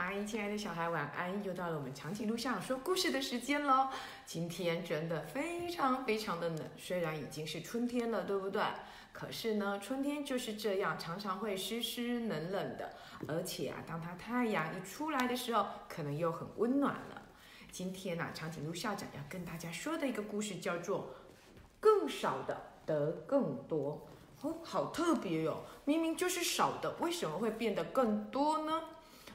嗨，亲爱的小孩，晚安！又到了我们长颈鹿校长说故事的时间喽。今天真的非常非常的冷，虽然已经是春天了，对不对？可是呢，春天就是这样，常常会湿湿冷冷的。而且啊，当它太阳一出来的时候，可能又很温暖了。今天呢，长颈鹿校长要跟大家说的一个故事叫做《更少的得更多》。哦，好特别哟！明明就是少的，为什么会变得更多呢？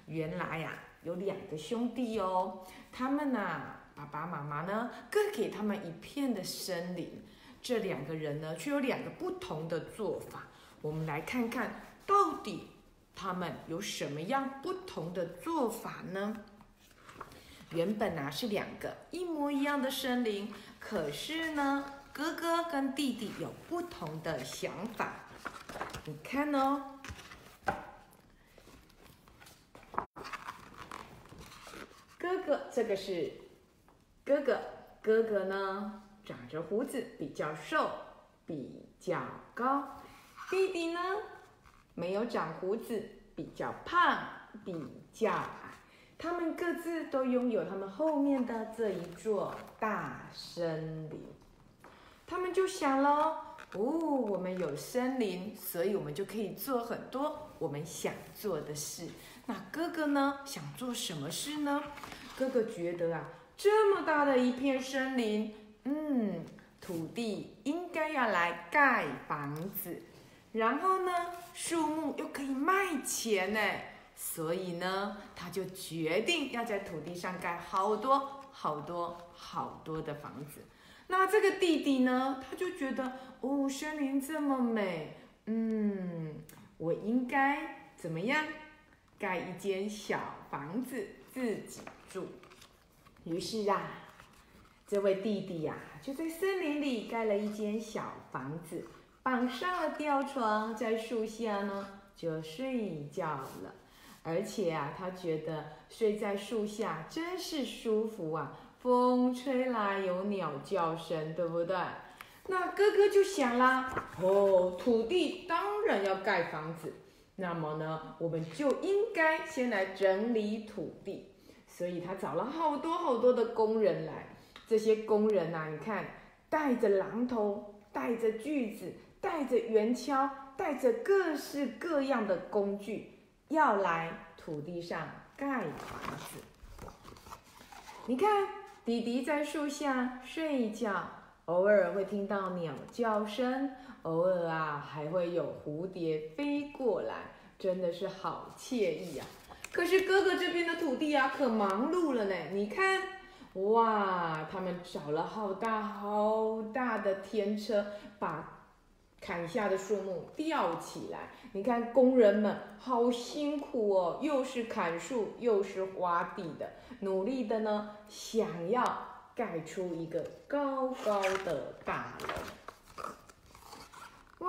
原来呀、有2个兄弟哦，他们爸爸妈妈呢各给他们一片的森林。这2个人呢却有2个不同的做法，我们来看看到底他们有什么样不同的做法呢？原本是2个一模一样的森林，可是呢哥哥跟弟弟有不同的想法。你看哦。这个是哥哥，哥哥呢长着胡子，比较瘦，比较高。弟弟呢没有长胡子，比较胖，比较矮。他们各自都拥有他们后面的这一座大森林。他们就想咯，我们有森林，所以我们就可以做很多我们想做的事。那哥哥呢想做什么事呢？哥哥觉得这么大的一片森林，土地应该要来盖房子，然后呢，树木又可以卖钱呢，所以呢，他就决定要在土地上盖好多好多好多的房子。那这个弟弟呢，他就觉得森林这么美，我应该怎么样盖一间小房子自己住。于是这位弟弟就在森林里盖了一间小房子，绑上了吊床，在树下呢就睡觉了。而且他觉得睡在树下真是舒服啊，风吹来有鸟叫声，对不对？那哥哥就想啦，土地当然要盖房子，那么呢，我们就应该先来整理土地，所以他找了好多好多的工人来。这些工人你看，带着榔头，带着锯子，带着圆锹，带着各式各样的工具，要来土地上盖房子。你看，弟弟在树下睡觉，偶尔会听到鸟叫声，偶尔还会有蝴蝶飞过来，真的是好惬意啊！可是哥哥这边的土地可忙碌了呢。你看，他们找了好大好大的天车，把砍下的树木吊起来。你看工人们好辛苦哦，又是砍树又是挖地的，努力的呢，想要盖出一个高高的大楼。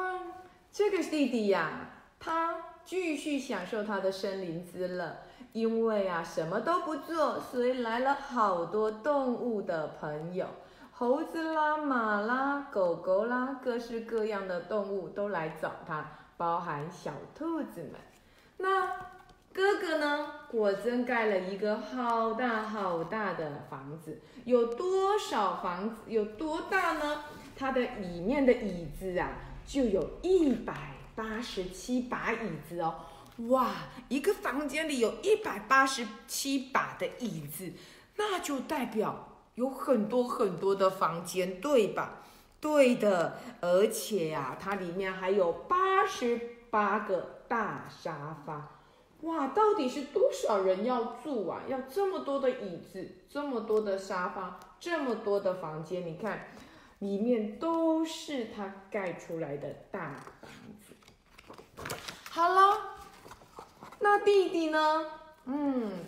这个弟弟他继续享受他的森林之乐，因为什么都不做，所以来了好多动物的朋友，猴子啦、马啦、狗狗啦，各式各样的动物都来找他，包含小兔子们。那哥哥呢，果真盖了一个好大好大的房子，有多少房子，有多大呢？它的里面的椅子就有187把椅子哦，一个房间里有187把的椅子，那就代表有很多很多的房间，对吧？对的，而且它里面还有88个大沙发。到底是多少人要住啊？要这么多的椅子，这么多的沙发，这么多的房间，你看，里面都是他盖出来的大房子。好了，那弟弟呢？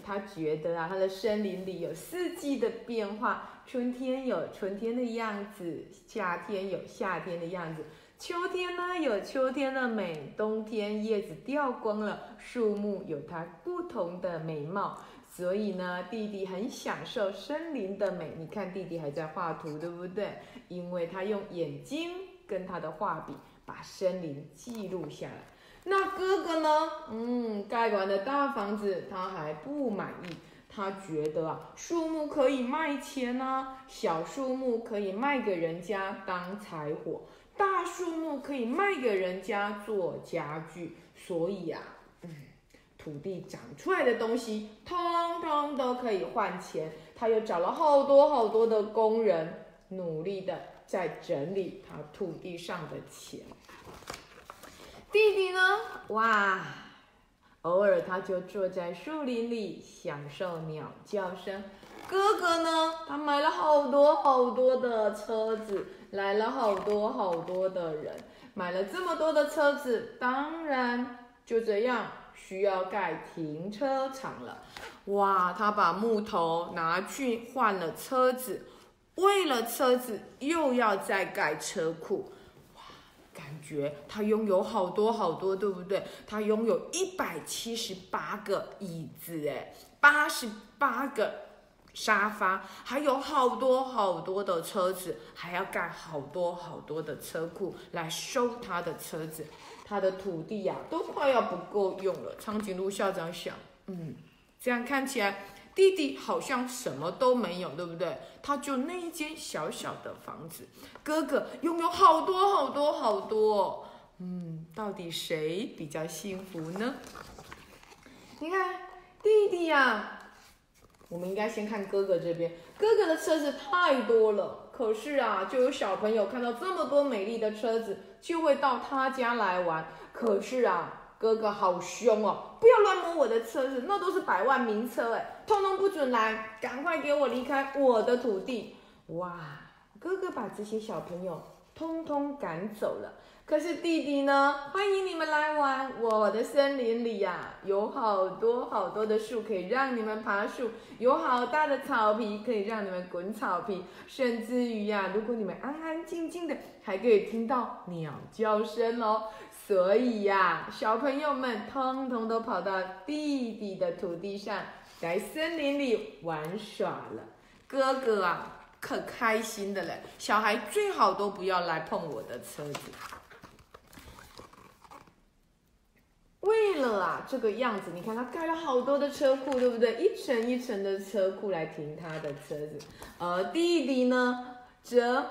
他觉得他的森林里有4季的变化，春天有春天的样子，夏天有夏天的样子，秋天呢有秋天的美，冬天叶子掉光了，树木有它不同的美貌。所以呢，弟弟很享受森林的美。你看，弟弟还在画图，对不对？因为他用眼睛跟他的画笔把森林记录下来。那哥哥呢？盖完的大房子他还不满意，他觉得啊，树木可以卖钱啊，小树木可以卖给人家当柴火，大树木可以卖给人家做家具，所以啊，土地长出来的东西，通通都可以换钱。他又找了好多好多的工人，努力的在整理他土地上的钱。弟弟呢？哇，偶尔他就坐在树林里享受鸟叫声。哥哥呢？他买了好多好多的车子，来了好多好多的人，买了这么多的车子，当然就这样。需要盖停车场了，哇！他把木头拿去换了车子，为了车子又要再盖车库，哇！感觉他拥有好多好多，对不对？他拥有178个椅子，88个沙发，还有好多好多的车子，还要盖好多好多的车库来收他的车子。他的土地呀、都快要不够用了。长颈鹿校长想，这样看起来弟弟好像什么都没有，对不对？他就那一间小小的房子。哥哥拥有好多好多好多，到底谁比较幸福呢？你看弟弟呀，我们应该先看哥哥这边。哥哥的车子太多了。可是啊，就有小朋友看到这么多美丽的车子，就会到他家来玩。可是啊，哥哥好凶哦！不要乱摸我的车子，那都是百万名车哎，通通不准来！赶快给我离开我的土地！哇，哥哥把这些小朋友通通赶走了。可是弟弟呢？欢迎你们来玩，我的森林里呀，有好多好多的树可以让你们爬树，有好大的草皮可以让你们滚草皮，甚至于呀，如果你们安安静静的，还可以听到鸟叫声哦。所以呀，小朋友们通通都跑到弟弟的土地上来森林里玩耍了。哥哥啊，可开心的嘞！小孩最好都不要来碰我的车子。为了啊这个样子，你看他盖了好多的车库，对不对？一层一层的车库来停他的车子。弟弟呢，则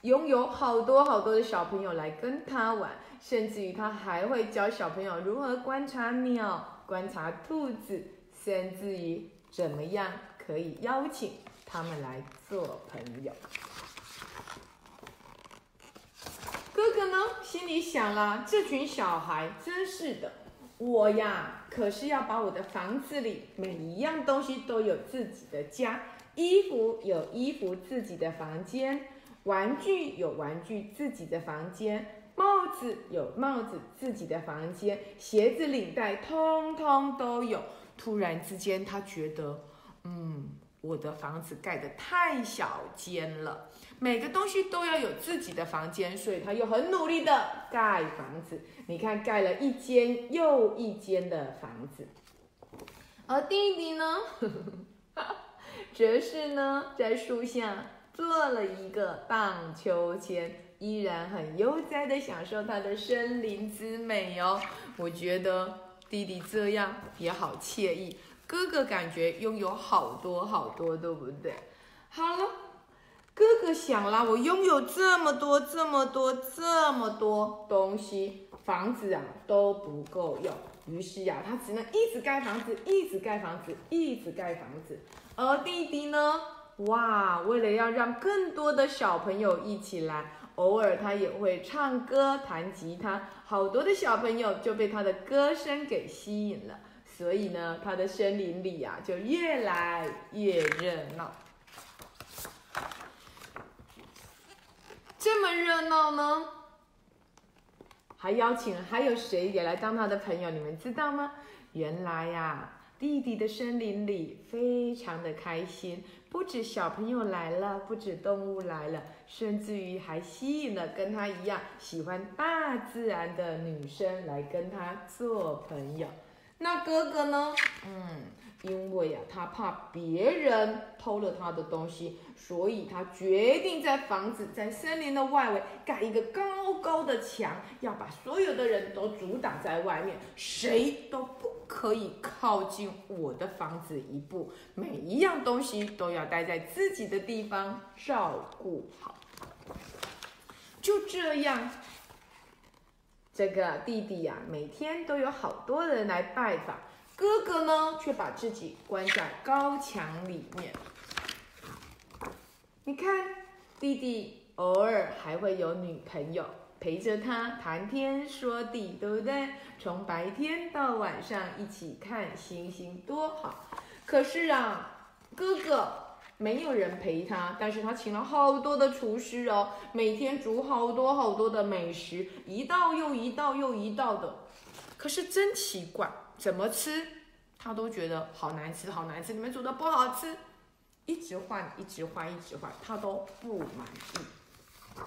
拥有好多好多的小朋友来跟他玩，甚至于他还会教小朋友如何观察鸟、观察兔子，甚至于怎么样可以邀请他们来做朋友。哥哥呢，心里想啦，这群小孩真是的，我呀，可是要把我的房子里每一样东西都有自己的家，衣服有衣服自己的房间，玩具有玩具自己的房间，帽子有帽子自己的房间，鞋子领带通通都有。突然之间，他觉得，我的房子盖得太小间了，每个东西都要有自己的房间，所以他又很努力的盖房子。你看，盖了一间又一间的房子。而弟弟呢，则是呢，在树下做了一个荡秋千，依然很悠哉的享受他的森林之美哦。我觉得弟弟这样也好惬意。哥哥感觉拥有好多好多，对不对？好了，哥哥想啦，我拥有这么多东西，房子啊都不够用，于是呀，他只能一直盖房子。而弟弟呢，哇，为了要让更多的小朋友一起来，偶尔他也会唱歌、弹吉他，好多的小朋友就被他的歌声给吸引了。所以呢，他的森林里啊，就越来越热闹。这么热闹呢，还邀请还有谁也来当他的朋友？你们知道吗？原来呀，弟弟的森林里非常的开心，不止小朋友来了，不止动物来了，甚至于还吸引了跟他一样喜欢大自然的女生来跟他做朋友。那哥哥呢？因为啊，他怕别人偷了他的东西，所以他决定在房子在森林的外围盖一个高高的墙，要把所有的人都阻挡在外面，谁都不可以靠近我的房子一步，每一样东西都要待在自己的地方，照顾好。就这样，这个弟弟啊，每天都有好多人来拜访。哥哥呢，却把自己关在高墙里面。你看，弟弟偶尔还会有女朋友陪着他谈天说地，对不对？从白天到晚上一起看星星，多好！可是啊，哥哥没有人陪他，但是他请了好多的厨师哦，每天煮好多好多的美食，一道又一道又一道的。可是真奇怪，怎么吃他都觉得好难吃，好难吃！你们煮的不好吃，一直换，一直换，一直换，他都不满意。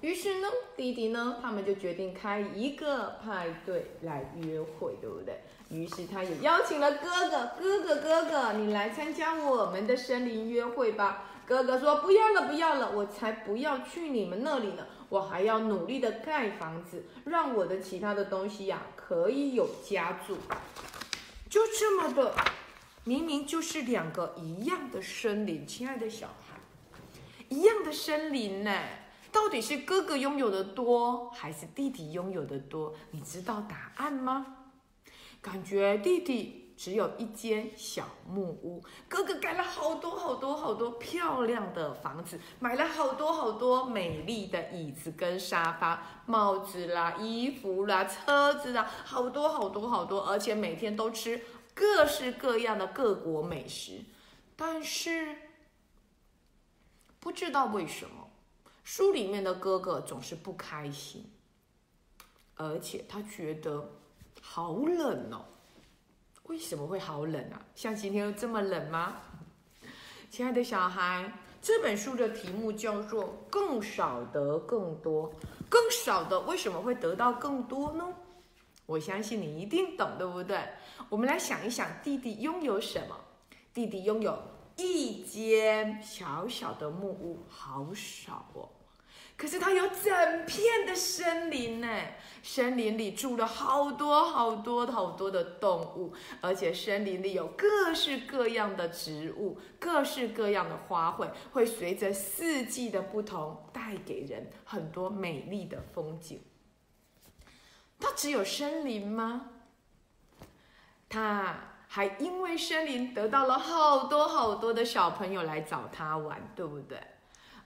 于是呢，弟弟呢，他们就决定开一个派对来约会，对不对？于是他也邀请了哥哥，哥哥，你来参加我们的森林约会吧。哥哥说不要了，不要了，我才不要去你们那里呢。我还要努力的盖房子，让我的其他的东西呀、可以有家住。就这么的，明明就是两个一样的森林，亲爱的小孩，一样的森林呢，到底是哥哥拥有的多，还是弟弟拥有的多？你知道答案吗？感觉弟弟只有一间小木屋，哥哥盖了好多好多好多漂亮的房子，买了好多好多美丽的椅子跟沙发、帽子啦、衣服啦、车子啦，好多好多好多，而且每天都吃各式各样的各国美食。但是不知道为什么，书里面的哥哥总是不开心，而且他觉得好冷哦！为什么会好冷啊？像今天这么冷吗？亲爱的小孩，这本书的题目叫做“更少得更多”。更少的为什么会得到更多呢？我相信你一定懂，对不对？我们来想一想，弟弟拥有什么？弟弟拥有一间小小的木屋，好少哦。可是他有整片的森林呢，森林里住了好多好多好多的动物，而且森林里有各式各样的植物，各式各样的花卉，会随着四季的不同带给人很多美丽的风景。他只有森林吗？他还因为森林得到了好多好多的小朋友来找他玩，对不对？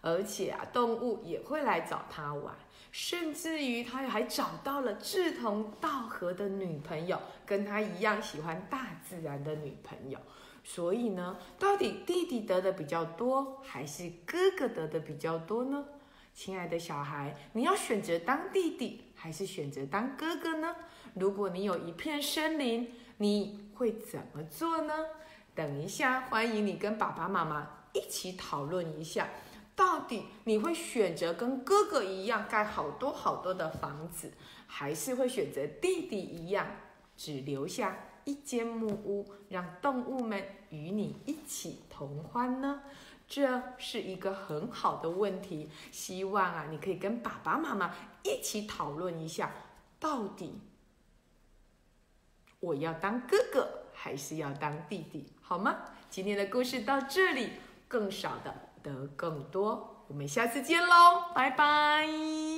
而且啊，动物也会来找他玩，甚至于他还找到了志同道合的女朋友，跟他一样喜欢大自然的女朋友。所以呢，到底弟弟得的比较多，还是哥哥得的比较多呢？亲爱的小孩，你要选择当弟弟，还是选择当哥哥呢？如果你有一片森林，你会怎么做呢？等一下，欢迎你跟爸爸妈妈一起讨论一下。到底你会选择跟哥哥一样盖好多好多的房子，还是会选择弟弟一样只留下一间木屋，让动物们与你一起同欢呢？这是一个很好的问题，希望啊你可以跟爸爸妈妈一起讨论一下，到底我要当哥哥还是要当弟弟，好吗？今天的故事到这里，更少的得更多，我们下次见喽，拜拜。